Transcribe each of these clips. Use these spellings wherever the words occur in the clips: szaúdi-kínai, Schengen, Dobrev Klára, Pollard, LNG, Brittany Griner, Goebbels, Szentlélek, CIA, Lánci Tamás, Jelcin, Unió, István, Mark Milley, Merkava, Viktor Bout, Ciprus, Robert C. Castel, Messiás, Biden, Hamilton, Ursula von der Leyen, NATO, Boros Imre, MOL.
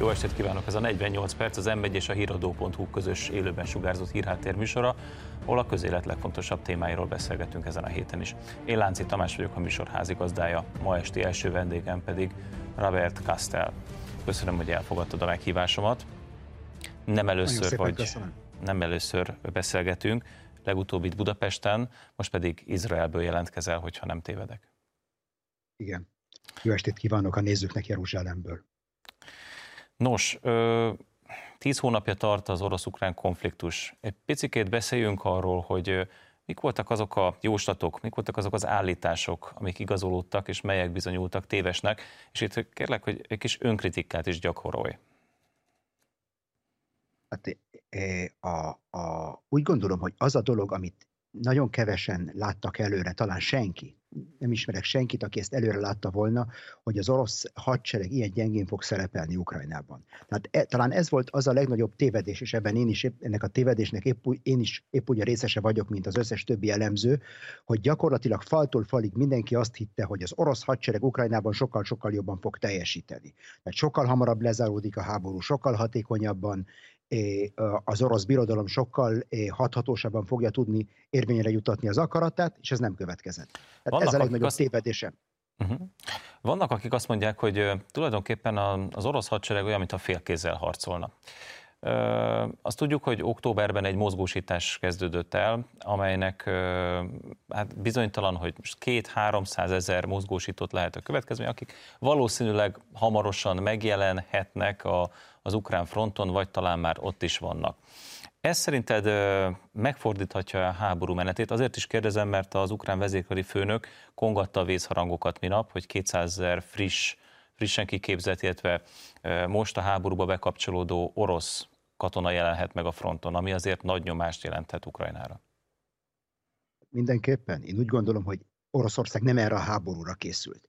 Jó estét kívánok! Ez a 48 perc az M1 és a híradó.hu közös élőben sugárzott hírháttér műsora, ahol a közélet legfontosabb témáiról beszélgetünk ezen a héten is. Én Lánci Tamás vagyok, a műsor házigazdája, ma esti első vendégem pedig Robert Castel. Köszönöm, hogy elfogadtad a meghívásomat. Nem először beszélgetünk, legutóbb itt Budapesten, most pedig Izraelből jelentkezel, hogyha nem tévedek. Igen. Jó estét kívánok a nézőknek Jeruzsálemből. Nos, 10 hónapja tart az orosz-ukrán konfliktus. Egy picikét beszéljünk arról, hogy mik voltak azok a jóslatok, mik voltak azok az állítások, amik igazolódtak, és melyek bizonyultak tévesnek, és itt kérlek, hogy egy kis önkritikát is gyakorolj. Hát, úgy gondolom, hogy az a dolog, amit nagyon kevesen láttak előre, talán senki, nem ismerek senkit, aki ezt előre látta volna, hogy az orosz hadsereg ilyen gyengén fog szerepelni Ukrajnában. Tehát talán ez volt az a legnagyobb tévedés, és ebben én is ennek a tévedésnek épp úgy a részese vagyok, mint az összes többi elemző, hogy gyakorlatilag faltól falig mindenki azt hitte, hogy az orosz hadsereg Ukrajnában sokkal-sokkal jobban fog teljesíteni. Tehát sokkal hamarabb lezáródik a háború, sokkal hatékonyabban, az orosz birodalom sokkal hathatósabban fogja tudni érvényre jutatni az akaratát, és ez nem következett. Tehát ez a legnagyobb tévedésem. Vannak, akik azt mondják, hogy tulajdonképpen az orosz hadsereg olyan, mintha félkézzel harcolna. Azt tudjuk, hogy októberben egy mozgósítás kezdődött el, amelynek hát bizonytalan, hogy 200-300 ezer mozgósított lehet a következmény, akik valószínűleg hamarosan megjelenhetnek az ukrán fronton, vagy talán már ott is vannak. Ez szerinted megfordíthatja a háború menetét? Azért is kérdezem, mert az ukrán vezérkari főnök kongatta a vészharangokat minap, hogy 200 ezer frissen kiképzett, illetve most a háborúba bekapcsolódó orosz katona jelenhet meg a fronton, ami azért nagy nyomást jelenthet Ukrajnára. Mindenképpen. Én úgy gondolom, hogy Oroszország nem erre a háborúra készült.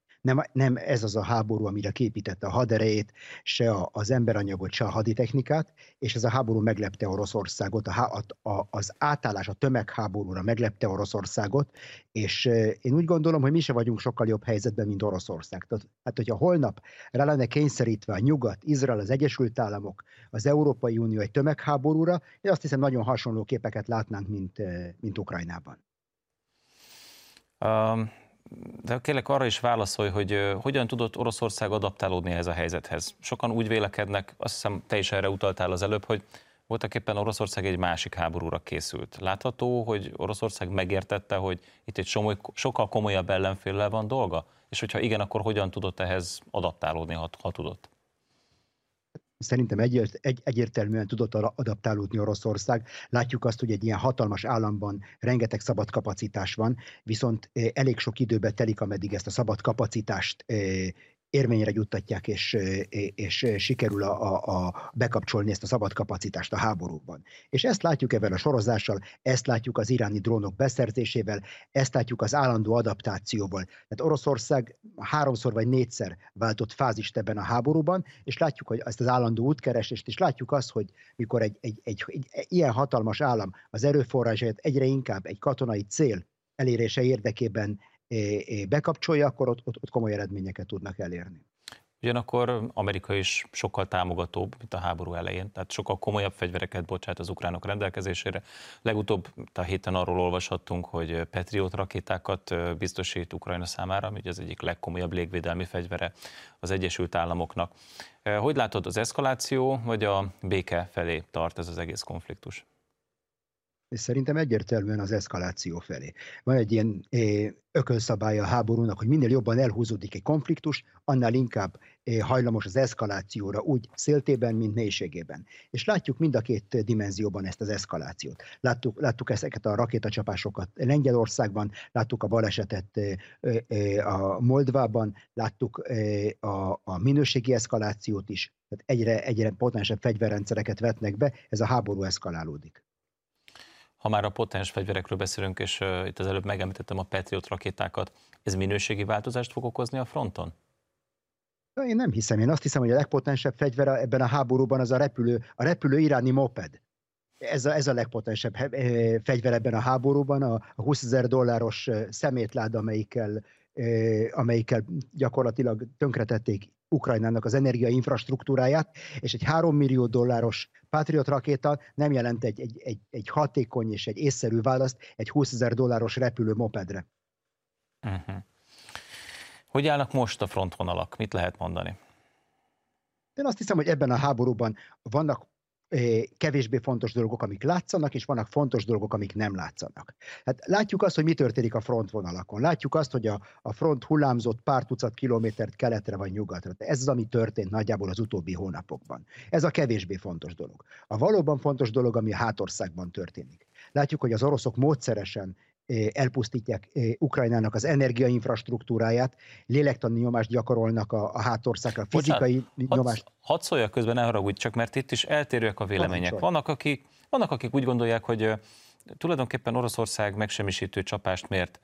Nem ez az a háború, amire képítette a haderejét, se az emberanyagot, se a haditechnikát, és ez a háború meglepte Oroszországot, az átállás a tömegháborúra meglepte Oroszországot, és én úgy gondolom, hogy mi se vagyunk sokkal jobb helyzetben, mint Oroszország. Tehát, hogyha holnap rá lenne kényszerítve a Nyugat, Izrael, az Egyesült Államok, az Európai Unió egy tömegháborúra, én azt hiszem, nagyon hasonló képeket látnánk, mint Ukrajnában. De kérlek arra is válaszolj, hogy hogyan tudott Oroszország adaptálódni ehhez a helyzethez. Sokan úgy vélekednek, azt hiszem te is erre utaltál az előbb, hogy voltak éppen Oroszország egy másik háborúra készült. Látható, hogy Oroszország megértette, hogy itt egy sokkal komolyabb ellenféllel van dolga? És hogyha igen, akkor hogyan tudott ehhez adaptálódni, ha tudott? Szerintem egyértelműen tudott adaptálódni Oroszország. Látjuk azt, hogy egy ilyen hatalmas államban rengeteg szabad kapacitás van, viszont elég sok időbe telik, ameddig ezt a szabad kapacitást érvényre juttatják, és sikerül bekapcsolni ezt a szabad kapacitást a háborúban. És ezt látjuk ebben a sorozással, ezt látjuk az iráni drónok beszerzésével, ezt látjuk az állandó adaptációval. Tehát Oroszország 3-szor vagy 4-szer váltott fázist ebben a háborúban, és látjuk, hogy ezt az állandó útkeresést, és látjuk azt, hogy mikor egy ilyen hatalmas állam az erőforrásait egyre inkább egy katonai cél elérése érdekében bekapcsolja, akkor ott komoly eredményeket tudnak elérni. Ugyanakkor Amerika is sokkal támogatóbb, mint a háború elején, tehát sokkal komolyabb fegyvereket bocsát az ukránok rendelkezésére. Legutóbb a héten arról olvashattunk, hogy Patriot rakétákat biztosít Ukrajna számára, ami az egyik legkomolyabb légvédelmi fegyvere az Egyesült Államoknak. Hogy látod, az eszkaláció vagy a béke felé tart ez az egész konfliktus? És szerintem egyértelműen az eszkaláció felé. Van egy ilyen ökölszabálya a háborúnak, hogy minél jobban elhúzódik egy konfliktus, annál inkább hajlamos az eszkalációra, úgy széltében, mint mélységében. És látjuk mind a két dimenzióban ezt az eszkalációt. Láttuk ezeket a rakétacsapásokat Lengyelországban, láttuk a balesetet a Moldvában, láttuk a minőségi eszkalációt is. Tehát egyre potensebb fegyverrendszereket vetnek be, ez a háború eszkalálódik. Ha már a potens fegyverekről beszélünk, és itt az előbb megemlítettem a Patriot rakétákat, ez minőségi változást fog okozni a fronton? Én nem hiszem. Én azt hiszem, hogy a legpotensebb fegyver ebben a háborúban az a repülő iráni moped. Ez a legpotensebb fegyver ebben a háborúban, a $20 000-os szemétláda, amelyikkel gyakorlatilag tönkretették Ukrajnának az energiainfrastruktúráját, és egy $3 millió Patriot rakéta nem jelent egy hatékony és egy észszerű választ egy $20,000 repülő mopedre. Uh-huh. Hogy állnak most a frontvonalak? Mit lehet mondani? Én azt hiszem, hogy ebben a háborúban vannak kevésbé fontos dolgok, amik látszanak, és vannak fontos dolgok, amik nem látszanak. Hát látjuk azt, hogy mi történik a frontvonalakon. Látjuk azt, hogy a front hullámzott pár tucat kilométert keletre vagy nyugatra. Ez az, ami történt nagyjából az utóbbi hónapokban. Ez a kevésbé fontos dolog. A valóban fontos dolog, ami a hátországban történik. Látjuk, hogy az oroszok módszeresen elpusztítják Ukrajnának az energiainfrastruktúráját, lélektani nyomást gyakorolnak a hátországra, fizikai nyomást. Hadd szóljak közben, ne haragudj, csak mert itt is eltérőek a vélemények. Vannak, akik úgy gondolják, hogy tulajdonképpen Oroszország megsemmisítő csapást mért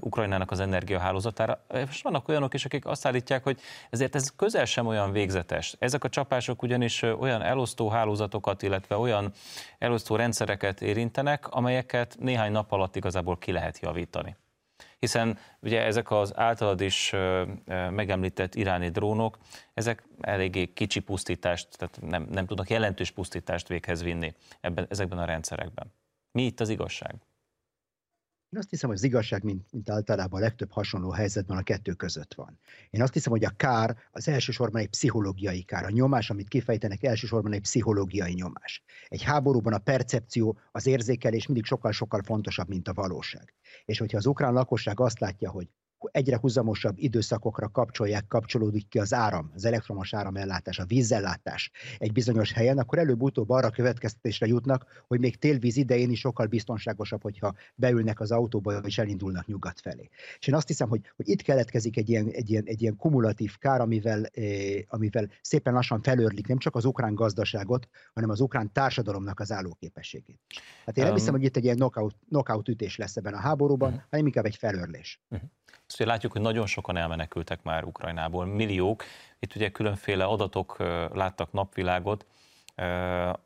Ukrajnának az energiahálózatára, és vannak olyanok is, akik azt állítják, hogy ezért ez közel sem olyan végzetes. Ezek a csapások ugyanis olyan elosztó hálózatokat, illetve olyan elosztó rendszereket érintenek, amelyeket néhány nap alatt igazából ki lehet javítani. Hiszen ugye ezek az általad is megemlített iráni drónok, ezek eléggé kicsi pusztítást, tehát nem tudnak jelentős pusztítást véghez vinni ezekben a rendszerekben. Mi itt az igazság? Én azt hiszem, hogy az igazság, mint általában a legtöbb hasonló helyzetben a kettő között van. Én azt hiszem, hogy a kár az elsősorban egy pszichológiai kár. A nyomás, amit kifejtenek, elsősorban egy pszichológiai nyomás. Egy háborúban a percepció, az érzékelés mindig sokkal-sokkal fontosabb, mint a valóság. És hogyha az ukrán lakosság azt látja, hogy egyre húzamosabb időszakokra kapcsolódik ki az áram, az elektromos áramellátás, a vízellátás egy bizonyos helyen, akkor előbb-utóbb arra következtetésre jutnak, hogy még télvíz idején is sokkal biztonságosabb, hogyha beülnek az autóba, és elindulnak nyugat felé. És én azt hiszem, hogy itt keletkezik egy ilyen kumulatív kár, amivel szépen lassan felörlik nem csak az ukrán gazdaságot, hanem az ukrán társadalomnak az állóképességét. Hát én nem hiszem, hogy itt egy ilyen knockout ütés lesz ebben a háborúban, hanem inkább egy felörlés. Szóval látjuk, hogy nagyon sokan elmenekültek már Ukrajnából, milliók. Itt ugye különféle adatok láttak napvilágot.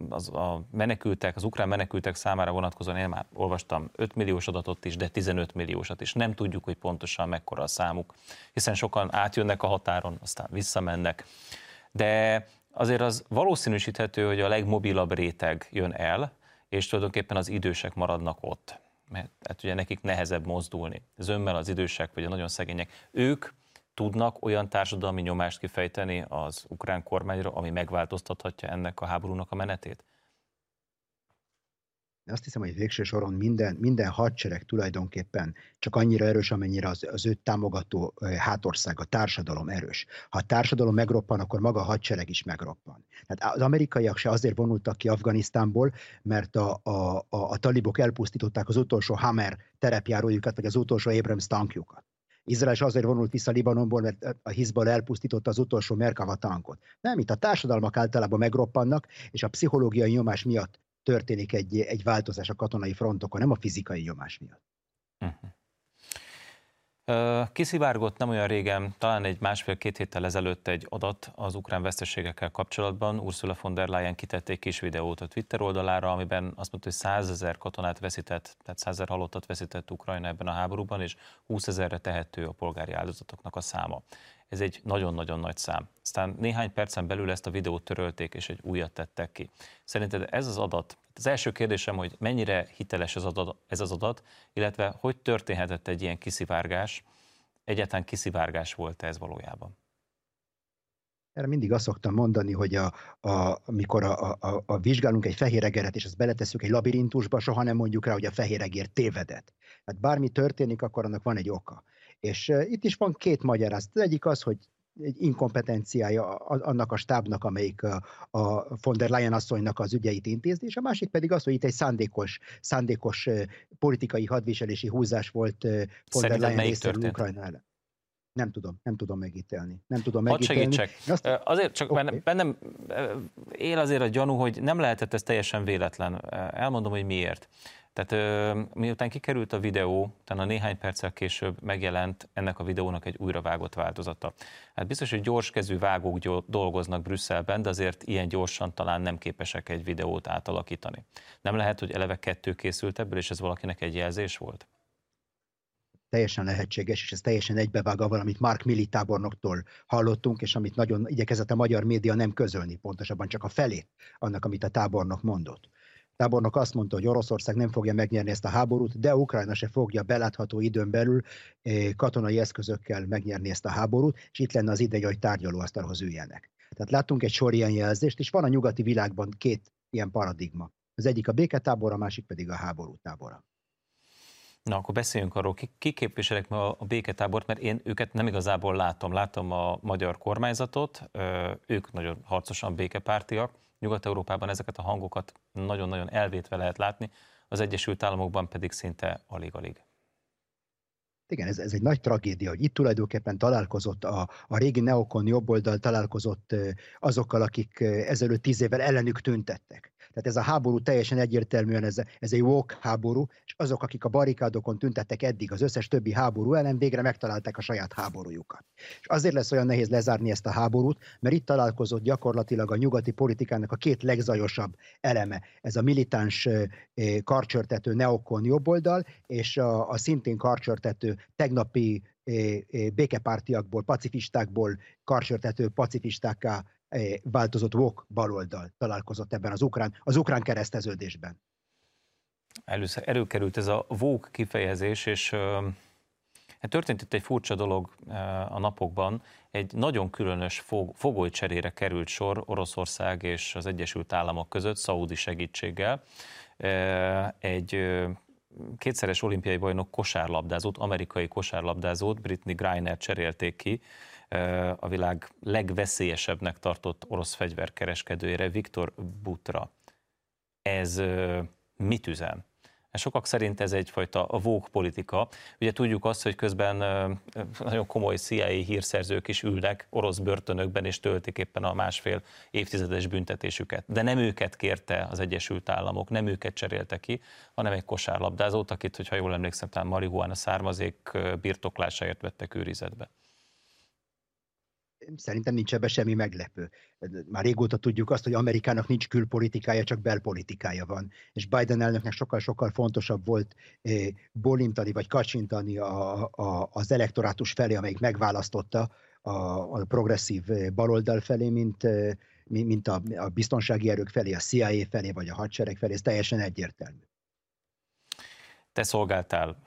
Az ukrán menekültek számára vonatkozóan én már olvastam 5 milliós adatot is, de 15 milliósat is. Nem tudjuk, hogy pontosan mekkora a számuk, hiszen sokan átjönnek a határon, aztán visszamennek. De azért az valószínűsíthető, hogy a legmobilabb réteg jön el, és tulajdonképpen az idősek maradnak ott. Mert ugye nekik nehezebb mozdulni. Zömmel az idősek, vagy a nagyon szegények. Ők tudnak olyan társadalmi nyomást kifejteni az ukrán kormányra, ami megváltoztathatja ennek a háborúnak a menetét? Azt hiszem, hogy végső soron minden hadsereg tulajdonképpen csak annyira erős, amennyire az őt támogató hátország, a társadalom erős. Ha a társadalom megroppan, akkor maga a hadsereg is megroppan. Tehát az amerikaiak se azért vonultak ki Afganisztánból, mert a talibok elpusztították az utolsó Hammer terepjárójukat, vagy az utolsó Abrams tankjukat. Izrael azért vonult vissza Libanonból, mert a Hizbal elpusztította az utolsó Merkava tankot. Nem, itt a társadalmak általában megroppannak, és a pszichológiai nyomás miatt történik egy változás a katonai frontokon, nem a fizikai nyomás miatt. Kiszivárgott nem olyan régen, talán egy 1,5-2 héttel ezelőtt egy adat az ukrán veszteségekkel kapcsolatban. Ursula von der Leyen kitett egy kis videót a Twitter oldalára, amiben azt mondta, hogy 100,000 katonát veszített, tehát 100,000 halottat veszített Ukrajna ebben a háborúban, és 20,000-re tehető a polgári áldozatoknak a száma. Ez egy nagyon-nagyon nagy szám. Aztán néhány percen belül ezt a videót törölték, és egy újat tettek ki. Szerinted ez az adat, az első kérdésem, hogy mennyire hiteles ez az adat, illetve hogy történhetett egy ilyen kiszivárgás, egyáltalán kiszivárgás volt ez valójában? Erre mindig azt szoktam mondani, hogy amikor vizsgálunk egy fehéregeret, és azt beletesszük egy labirintusba, soha nem mondjuk rá, hogy a fehéregér tévedett. Hát bármi történik, akkor annak van egy oka. És itt is van két magyarázat. Az egyik az, hogy egy inkompetenciája annak a stábnak, amelyik a von der Leyen asszonynak az ügyeit intézi, és a másik pedig az, hogy itt egy szándékos politikai hadviselési húzás volt von der Leyen részéről Ukrajnára. Nem tudom megítélni. Azért csak bennem él azért a gyanú, hogy nem lehetett ez teljesen véletlen. Elmondom, hogy miért. Tehát miután kikerült a videó, utána néhány perccel később megjelent ennek a videónak egy újravágott változata. Hát biztos, hogy gyorskezű vágók dolgoznak Brüsszelben, de azért ilyen gyorsan talán nem képesek egy videót átalakítani. Nem lehet, hogy eleve kettő készült ebből, és ez valakinek egy jelzés volt? teljesen lehetséges, és ez teljesen egybevág avval, amit Mark Milley tábornoktól hallottunk, és amit nagyon igyekezett a magyar média nem közölni, pontosabban csak a felét annak, amit a tábornok mondott. A tábornok azt mondta, hogy Oroszország nem fogja megnyerni ezt a háborút, de Ukrajna se fogja belátható időn belül katonai eszközökkel megnyerni ezt a háborút, és itt lenne az ideje, hogy tárgyalóasztalhoz üljenek. Tehát láttunk egy sor ilyen jelzést, és van a nyugati világban két ilyen paradigma. Az egyik a béketábora, a másik pedig a háború tábora. Na, akkor beszéljünk arról, ki képviselek ma a béketábort, mert én őket nem igazából látom. Látom a magyar kormányzatot, ők nagyon harcosan békepártiak. Nyugat-Európában ezeket a hangokat nagyon-nagyon elvétve lehet látni, az Egyesült Államokban pedig szinte alig-alig. Igen, ez egy nagy tragédia, hogy itt tulajdonképpen találkozott a régi neokon jobboldal, találkozott azokkal, akik ezelőtt 10 évvel ellenük tüntettek. Tehát ez a háború teljesen egyértelműen, ez egy woke háború, és azok, akik a barikádokon tüntettek eddig az összes többi háború ellen, végre megtalálták a saját háborújukat. És azért lesz olyan nehéz lezárni ezt a háborút, mert itt találkozott gyakorlatilag a nyugati politikának a két legzajosabb eleme. Ez a militáns karcsörtető neokon jobboldal, és a szintén karcsörtető tegnapi békepártiakból, pacifistákból karcsörtető pacifistákká változott woke baloldal találkozott ebben az ukrán kereszteződésben. Először előkerült ez a woke kifejezés, és történt itt egy furcsa dolog a napokban, egy nagyon különös fogolycserére került sor Oroszország és az Egyesült Államok között, szaúdi segítséggel. Egy kétszeres olimpiai bajnok kosárlabdázót, amerikai kosárlabdázót, Brittany Griner cserélték ki a világ legveszélyesebbnek tartott orosz fegyverkereskedőjére, Viktor Boutra. Ez mit üzen? Sokak szerint ez egyfajta woke politika. Ugye tudjuk azt, hogy közben nagyon komoly CIA hírszerzők is ülnek orosz börtönökben, és töltik éppen a 1,5 évtizedes büntetésüket. De nem őket kérte az Egyesült Államok, nem őket cserélte ki, hanem egy kosárlabdázót, akit, hogyha jól emlékszem, talán marihuána származék birtoklásáért vettek őrizetbe. Szerintem nincs ebben semmi meglepő. Már régóta tudjuk azt, hogy Amerikának nincs külpolitikája, csak belpolitikája van. És Biden elnöknek sokkal-sokkal fontosabb volt bólintani vagy kacsintani az elektorátus felé, amelyik megválasztotta a progresszív baloldal felé, mint a biztonsági erők felé, a CIA felé vagy a hadsereg felé. Ez teljesen egyértelmű. Te szolgáltál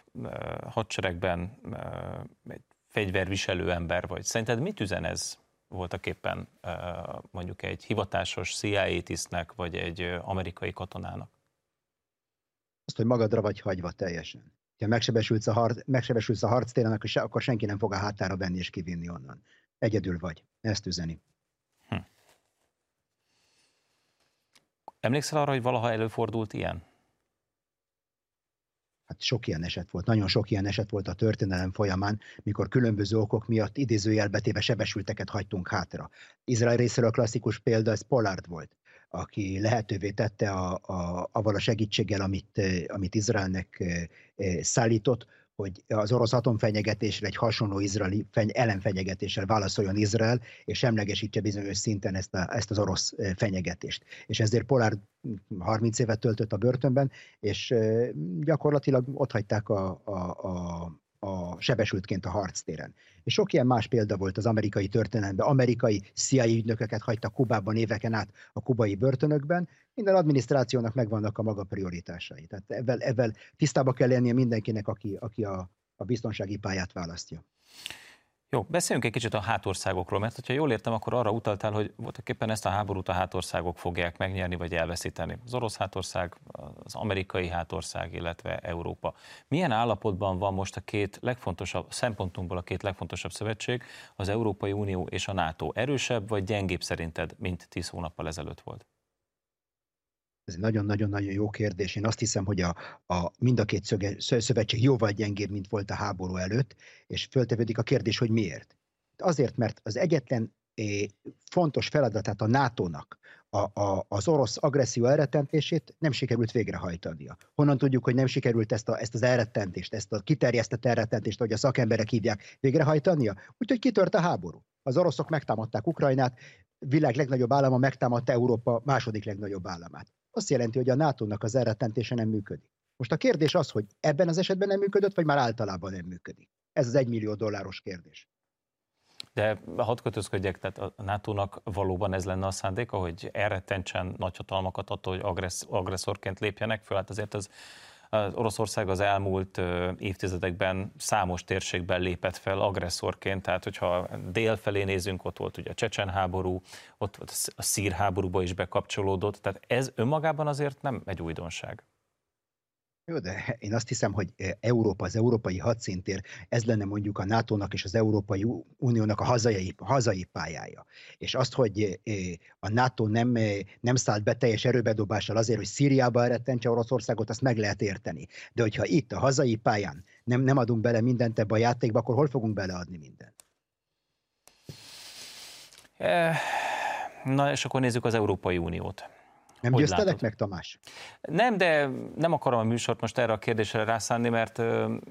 hadseregben, fegyverviselő ember vagy. Szerinted mit üzen ez voltaképpen mondjuk egy hivatásos CIA tisztnek, vagy egy amerikai katonának? Azt, hogy magadra vagy hagyva teljesen. Ha megsebesülsz a harctéren, akkor senki nem fog a hátára venni és kivinni onnan. Egyedül vagy. Ezt üzeni. Emlékszel arra, hogy valaha előfordult ilyen? Hát sok ilyen eset volt, nagyon sok ilyen eset volt a történelem folyamán, mikor különböző okok miatt idézőjelbetéve sebesülteket hagytunk hátra. Izrael részéről a klasszikus példa, ez Pollard volt, aki lehetővé tette avval a segítséggel, amit Izraelnek szállított, hogy az orosz atomfenyegetésre egy hasonló izraeli ellenfenyegetéssel válaszoljon Izrael, és semlegesítse bizonyos szinten ezt az orosz fenyegetést. És ezért Pollard 30 évet töltött a börtönben, és gyakorlatilag ott hagyták a sebesültként a harctéren. És sok ilyen más példa volt az amerikai történelemben. Amerikai CIA ügynököket hagytak Kubában éveken át a kubai börtönökben. Minden adminisztrációnak megvannak a maga prioritásai. Tehát ezzel tisztába kell lennie mindenkinek, aki a biztonsági pályát választja. Jó, beszéljünk egy kicsit a hátországokról, mert ha jól értem, akkor arra utaltál, hogy voltaképpen ezt a háborút a hátországok fogják megnyerni vagy elveszíteni. Az orosz hátország, az amerikai hátország, illetve Európa. Milyen állapotban van most a két legfontosabb, szempontunkból a két legfontosabb szövetség, az Európai Unió és a NATO? Erősebb vagy gyengébb szerinted, mint 10 hónappal ezelőtt volt? Ez egy nagyon-nagyon-nagyon jó kérdés. Én azt hiszem, hogy mind a két szövetség jóval gyengébb, mint volt a háború előtt, és föltevődik a kérdés, hogy miért. Azért, mert az egyetlen fontos feladatát a NATO-nak, az orosz agresszió elrettentését nem sikerült végrehajtania. Honnan tudjuk, hogy nem sikerült ezt az elrettentést, ezt a kiterjesztett elrettentést, ahogy a szakemberek hívják, végrehajtania? Úgyhogy kitört a háború. Az oroszok megtámadták Ukrajnát, világ legnagyobb állama megtámadta Európa második legnagyobb államát. Azt jelenti, hogy a NATO-nak az elrettentése nem működik. Most a kérdés az, hogy ebben az esetben nem működött, vagy már általában nem működik. Ez az $1 millió kérdés. De hadd kötözködjek, tehát a NATO-nak valóban ez lenne a szándéka, hogy elrettentsen nagyhatalmakat attól, hogy agresszorként lépjenek föl? Hát azért az Oroszország az elmúlt évtizedekben számos térségben lépett fel agresszorként, tehát hogyha dél felé nézünk, ott volt ugye a csecsen háború, ott volt a szír háborúba is bekapcsolódott, tehát ez önmagában azért nem egy újdonság. Jó, de én azt hiszem, hogy Európa, az európai hadszintér, ez lenne mondjuk a NATO-nak és az Európai Uniónak a hazai pályája. És azt, hogy a NATO nem szállt be teljes erőbedobással azért, hogy Szíriába elrettentse Oroszországot, azt meg lehet érteni. De hogyha itt a hazai pályán nem adunk bele mindent ebbe a játékba, akkor hol fogunk beleadni mindent? Na és akkor nézzük az Európai Uniót. Nem hogy győztelek látod meg, Tamás? Nem, de nem akarom a műsort most erre a kérdésre rászánni, mert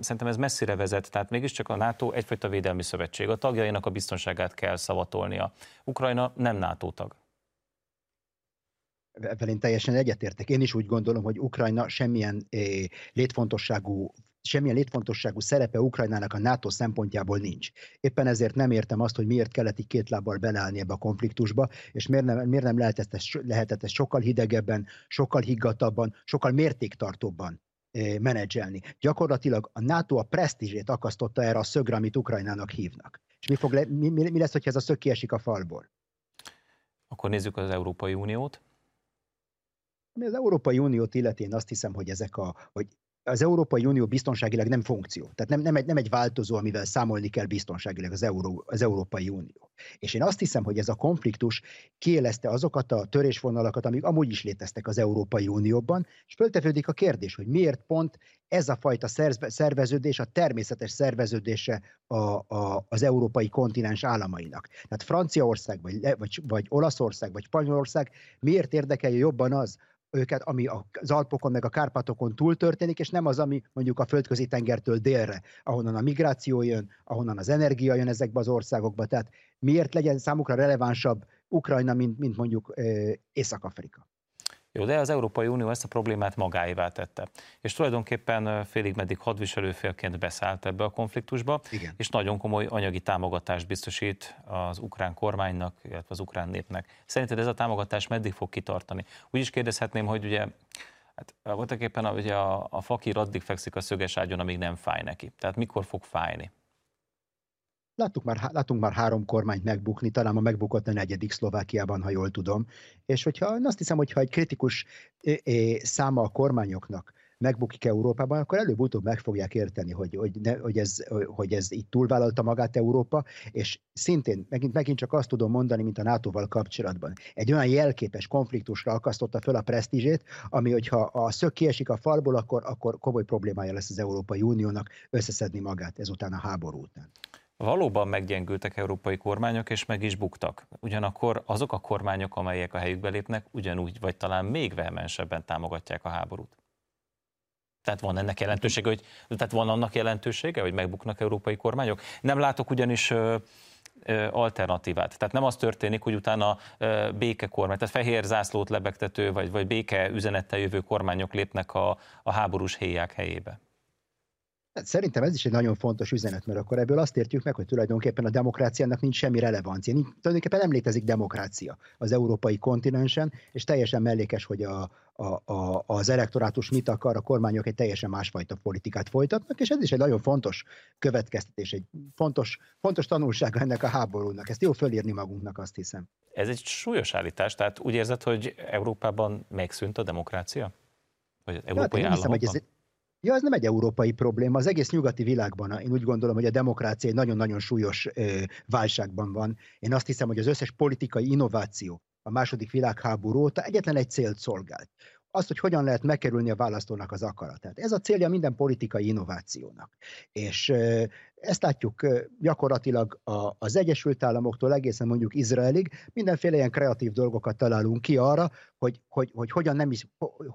szerintem ez messzire vezet. Tehát mégiscsak a NATO egyfajta védelmi szövetség. A tagjainak a biztonságát kell szavatolnia. Ukrajna nem NATO tag. Ebben én teljesen egyetértek. Én is úgy gondolom, hogy Ukrajna semmilyen létfontosságú szerepe Ukrajnának a NATO szempontjából nincs. Éppen ezért nem értem azt, hogy miért kellett így két lábbal beleállni ebbe a konfliktusba, és miért nem lehetett ezt sokkal hidegebben, sokkal higgadtabban, sokkal mértéktartóbban menedzselni. Gyakorlatilag a NATO a presztízsét akasztotta erre a szögre, amit Ukrajnának hívnak. És mi lesz, hogyha ez a szög kiesik a falból? Akkor nézzük az Európai Uniót. Ami az Európai Uniót illeti, én azt hiszem, hogy az Európai Unió biztonságilag nem funkció. Tehát nem egy változó, amivel számolni kell biztonságilag az Európai Unió. És én azt hiszem, hogy ez a konfliktus kiélezte azokat a törésvonalakat, amik amúgy is léteztek az Európai Unióban, és föltevődik a kérdés, hogy miért pont ez a fajta szerveződés a természetes szerveződése az európai kontinens államainak. Tehát Franciaország, vagy Olaszország, vagy Spanyolország miért érdekelje jobban az, őket, ami az Alpokon meg a Kárpátokon túl történik, és nem az, ami mondjuk a földközi tengertől délre, ahonnan a migráció jön, ahonnan az energia jön ezekbe az országokba. Tehát miért legyen számukra relevánsabb Ukrajna, mint mondjuk Észak-Afrika? Jó, de az Európai Unió ezt a problémát magáévá tette. És tulajdonképpen félig-meddig hadviselőfélként beszállt ebbe a konfliktusba, igen, és nagyon komoly anyagi támogatást biztosít az ukrán kormánynak, illetve az ukrán népnek. Szerinted ez a támogatás meddig fog kitartani? Úgy is kérdezhetném, hogy ugye, hát voltak éppen a fakír addig fekszik a szöges ágyon, amíg nem fáj neki. Tehát mikor fog fájni? Láttunk már 3 kormányt megbukni, talán a megbukott a 4. Szlovákiában, ha jól tudom. És én azt hiszem, hogyha egy kritikus száma a kormányoknak megbukik Európában, akkor előbb-utóbb meg fogják érteni, hogy ez itt túlvállalta magát Európa, és szintén megint csak azt tudom mondani, mint a NATO-val kapcsolatban. Egy olyan jelképes konfliktusra akasztotta föl a presztízsét, ami, hogyha a szög kiesik a falból, akkor komoly problémája lesz az Európai Uniónak összeszedni magát ezután a háború után. Valóban meggyengültek európai kormányok, és meg is buktak. Ugyanakkor azok a kormányok, amelyek a helyükbe lépnek, ugyanúgy, vagy talán még vehemensebben támogatják a háborút. Tehát van ennek jelentősége, hogy megbuknak európai kormányok? Nem látok ugyanis alternatívát. Tehát nem az történik, hogy utána békekormány, tehát fehér zászlót lebegtető, vagy béke üzenettel jövő kormányok lépnek a háborús héják helyébe. Szerintem ez is egy nagyon fontos üzenet, mert akkor ebből azt értjük meg, hogy tulajdonképpen a demokráciának nincs semmi relevancia. Tulajdonképpen nem létezik demokrácia az európai kontinensen, és teljesen mellékes, hogy az elektorátus mit akar, a kormányok egy teljesen másfajta politikát folytatnak, és ez is egy nagyon fontos következtetés, egy fontos tanulsága ennek a háborúnak. Ezt jó fölírni magunknak, azt hiszem. Ez egy súlyos állítás, tehát úgy érzed, hogy Európában megszűnt a demokrácia? Vagy az európai államokban? Ja, ez nem egy európai probléma. Az egész nyugati világban, én úgy gondolom, hogy a demokrácia egy nagyon-nagyon súlyos válságban van. Én azt hiszem, hogy az összes politikai innováció a második világháború óta egyetlen egy célt szolgált. Azt, hogy hogyan lehet megkerülni a választónak az akaratát. Ez a célja minden politikai innovációnak. És ezt látjuk gyakorlatilag az Egyesült Államoktól egészen mondjuk Izraelig, mindenféle ilyen kreatív dolgokat találunk ki arra,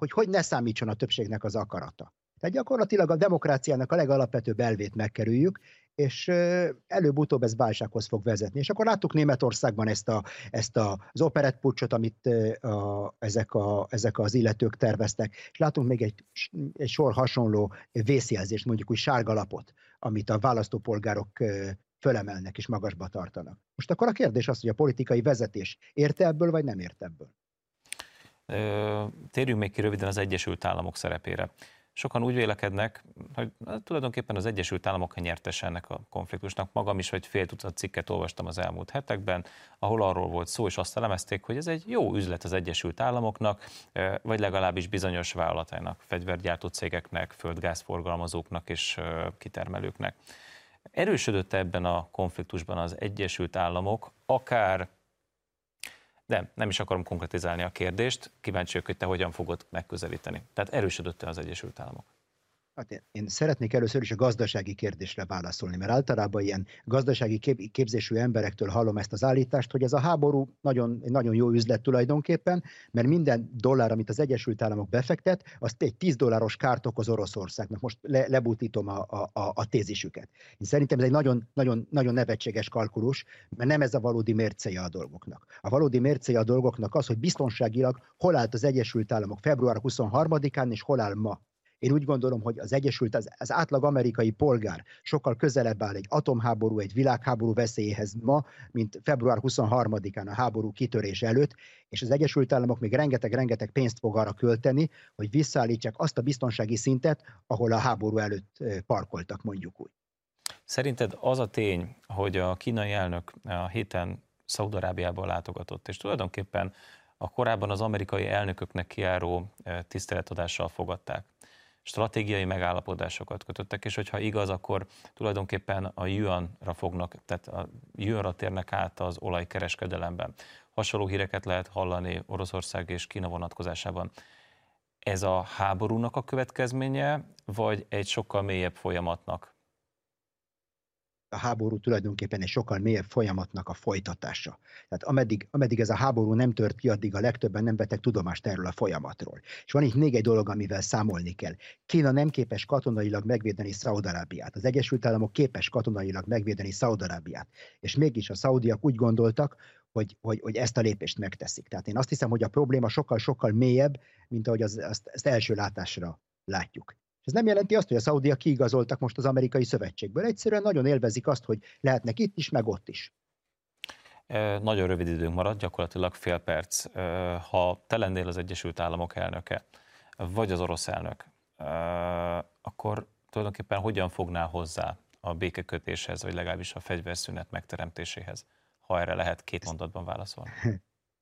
hogy ne számítson a többségnek az akarata. Tehát gyakorlatilag a demokráciának a legalapvetőbb elvét megkerüljük, és előbb-utóbb ez válsághoz fog vezetni. És akkor láttuk Németországban ezt az operettpuccsot, amit ezek az illetők terveztek, és látunk még egy sor hasonló vészjelzést, mondjuk úgy sárga lapot, amit a választópolgárok fölemelnek és magasba tartanak. Most akkor a kérdés az, hogy a politikai vezetés érte ebből, vagy nem érte ebből? Térjünk még ki röviden az Egyesült Államok szerepére. Sokan úgy vélekednek, hogy tulajdonképpen az Egyesült Államok nyertes ennek a konfliktusnak. Magam is egy fél tucat cikket olvastam az elmúlt hetekben, ahol arról volt szó, és azt elemezték, hogy ez egy jó üzlet az Egyesült Államoknak, vagy legalábbis bizonyos vállalatainak, fegyvergyártó cégeknek, földgázforgalmazóknak és kitermelőknek. Erősödött ebben a konfliktusban az Egyesült Államok, akár... De nem is akarom konkretizálni a kérdést, kíváncsi vagyok, hogy te hogyan fogod megközelíteni. Tehát erősödött-e az Egyesült Államok? Hát én szeretnék először is a gazdasági kérdésre válaszolni, mert általában ilyen gazdasági képzésű emberektől hallom ezt az állítást, hogy ez a háború nagyon jó üzlet tulajdonképpen, mert minden dollár, amit az Egyesült Államok befektet, az egy 10 dolláros kárt okoz Oroszországnak. Most lebutítom a tézisüket. Én szerintem ez egy nagyon nevetséges kalkulus, mert nem ez a valódi mércéje a dolgoknak. A valódi mércéje a dolgoknak az, hogy biztonságilag hol állt az Egyesült Államok február 23-án és hol áll ma. Én úgy gondolom, hogy az átlag amerikai polgár sokkal közelebb áll egy atomháború, egy világháború veszélyéhez ma, mint február 23-án a háború kitörés előtt, és az Egyesült Államok még rengeteg pénzt fog arra költeni, hogy visszaállítsák azt a biztonsági szintet, ahol a háború előtt parkoltak, mondjuk úgy. Szerinted az a tény, hogy a kínai elnök a héten Szaúd-Arábiába látogatott, és tulajdonképpen a korábban az amerikai elnököknek kiáró tiszteletadással fogadták, stratégiai megállapodásokat kötöttek, és hogyha igaz, akkor tulajdonképpen a yuanra fognak, tehát a yuanra térnek át az olajkereskedelemben. Hasonló híreket lehet hallani Oroszország és Kína vonatkozásában. Ez a háborúnak a következménye, vagy egy sokkal mélyebb folyamatnak? A háború tulajdonképpen egy sokkal mélyebb folyamatnak a folytatása. Tehát ameddig ez a háború nem tört ki, addig a legtöbben nem vettek tudomást erről a folyamatról. És van itt még egy dolog, amivel számolni kell. Kína nem képes katonailag megvédeni Szaúd-Arábiát. Az Egyesült Államok képes katonailag megvédeni Szaúd-Arábiát. És mégis a szaudiak úgy gondoltak, hogy ezt a lépést megteszik. Tehát én azt hiszem, hogy a probléma sokkal mélyebb, mint ahogy azt első látásra látjuk. És ez nem jelenti azt, hogy a szaudiak kiigazoltak most az amerikai szövetségből. Egyszerűen nagyon élvezik azt, hogy lehetnek itt is, meg ott is. Nagyon rövid időnk maradt, gyakorlatilag fél perc. Ha te lennél az Egyesült Államok elnöke, vagy az orosz elnök, akkor tulajdonképpen hogyan fognál hozzá a békekötéshez, vagy legalábbis a fegyverszünet megteremtéséhez, ha erre lehet két mondatban válaszolni?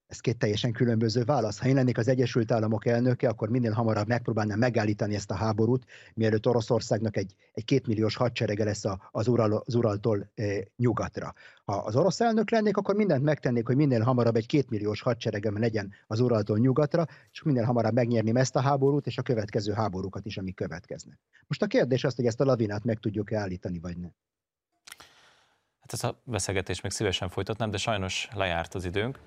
Ez két teljesen különböző válasz. Ha én lennék az Egyesült Államok elnöke, akkor minél hamarabb megpróbálnám megállítani ezt a háborút, mielőtt Oroszországnak egy 2 milliós hadserege lesz az Uraltól nyugatra. Ha az orosz elnök lennék, akkor mindent megtennék, hogy minél hamarabb egy 2 milliós hadseregem legyen az Uraltól nyugatra, és minél hamarabb megnyerném ezt a háborút, és a következő háborúkat is, amik következnek. Most a kérdés az, hogy ezt a lavinát meg tudjuk-e állítani, vagy nem. Hát ezt a beszélgetést még szívesen folytatnám, de sajnos lejárt az időnk.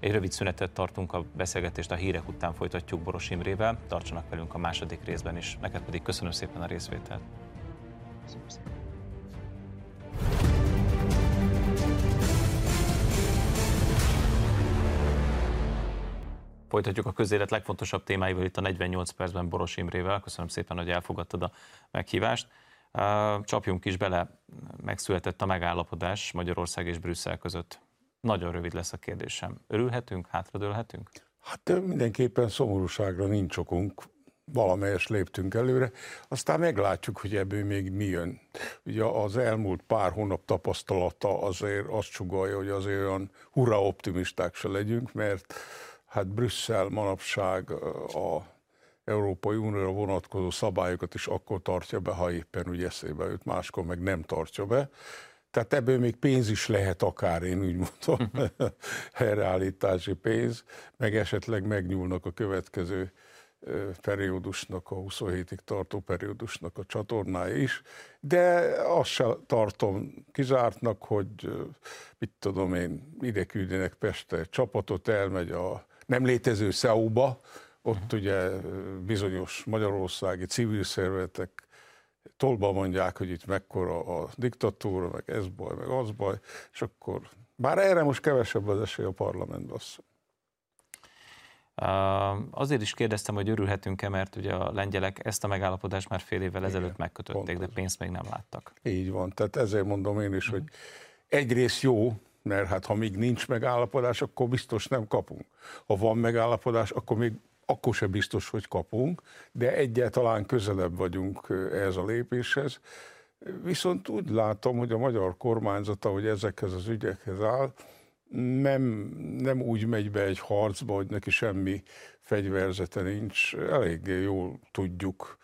Egy rövid szünetet tartunk, a beszélgetést a hírek után folytatjuk Boros Imrével. Tartsanak velünk a második részben is. Neked pedig köszönöm szépen a részvételt. Köszönöm szépen. Folytatjuk a közélet legfontosabb témáival itt a 48 percben Boros Imrével. Köszönöm szépen, hogy elfogadtad a meghívást. Csapjunk is bele, megszületett a megállapodás Magyarország és Brüsszel között. Nagyon rövid lesz a kérdésem. Örülhetünk, hátradőlhetünk? Hát mindenképpen szomorúságra nincs okunk, valamelyest léptünk előre, aztán meglátjuk, hogy ebből még mi jön. Ugye az elmúlt pár hónap tapasztalata azért azt sugallja, hogy azért olyan hurra optimisták se legyünk, mert hát Brüsszel manapság a Európai Unióra vonatkozó szabályokat is akkor tartja be, ha éppen úgy eszébe jut, máskor meg nem tartja be. Tehát ebből még pénz is lehet akár, én úgy mondom, helyreállítási pénz, meg esetleg megnyúlnak a következő periódusnak, a 27-ig tartó periódusnak a csatornája is, de azt sem tartom kizártnak, hogy mit tudom én, ide küldenek Pestre egy csapatot, elmegy a nem létező SEU-ba, ott ugye bizonyos magyarországi civil szervezetek tolba mondják, hogy itt mekkora a diktatúra, meg ez baj, meg az baj, és akkor bár erre most kevesebb az esély a parlamentben. Azért is kérdeztem, hogy örülhetünk-e, mert ugye a lengyelek ezt a megállapodást már fél évvel ezelőtt megkötötték, pontosan. De pénzt még nem láttak. Így van, tehát ezért mondom én is, hogy egyrészt jó, mert hát ha még nincs megállapodás, akkor biztos nem kapunk. Ha van megállapodás, akkor még akkor sem biztos, hogy kapunk, de egyáltalán közelebb vagyunk ehhez a lépéshez. Viszont úgy látom, hogy a magyar kormányzata, hogy ezekhez az ügyekhez áll, nem úgy megy be egy harcba, hogy neki semmi fegyverzete nincs. Eléggé jól tudjuk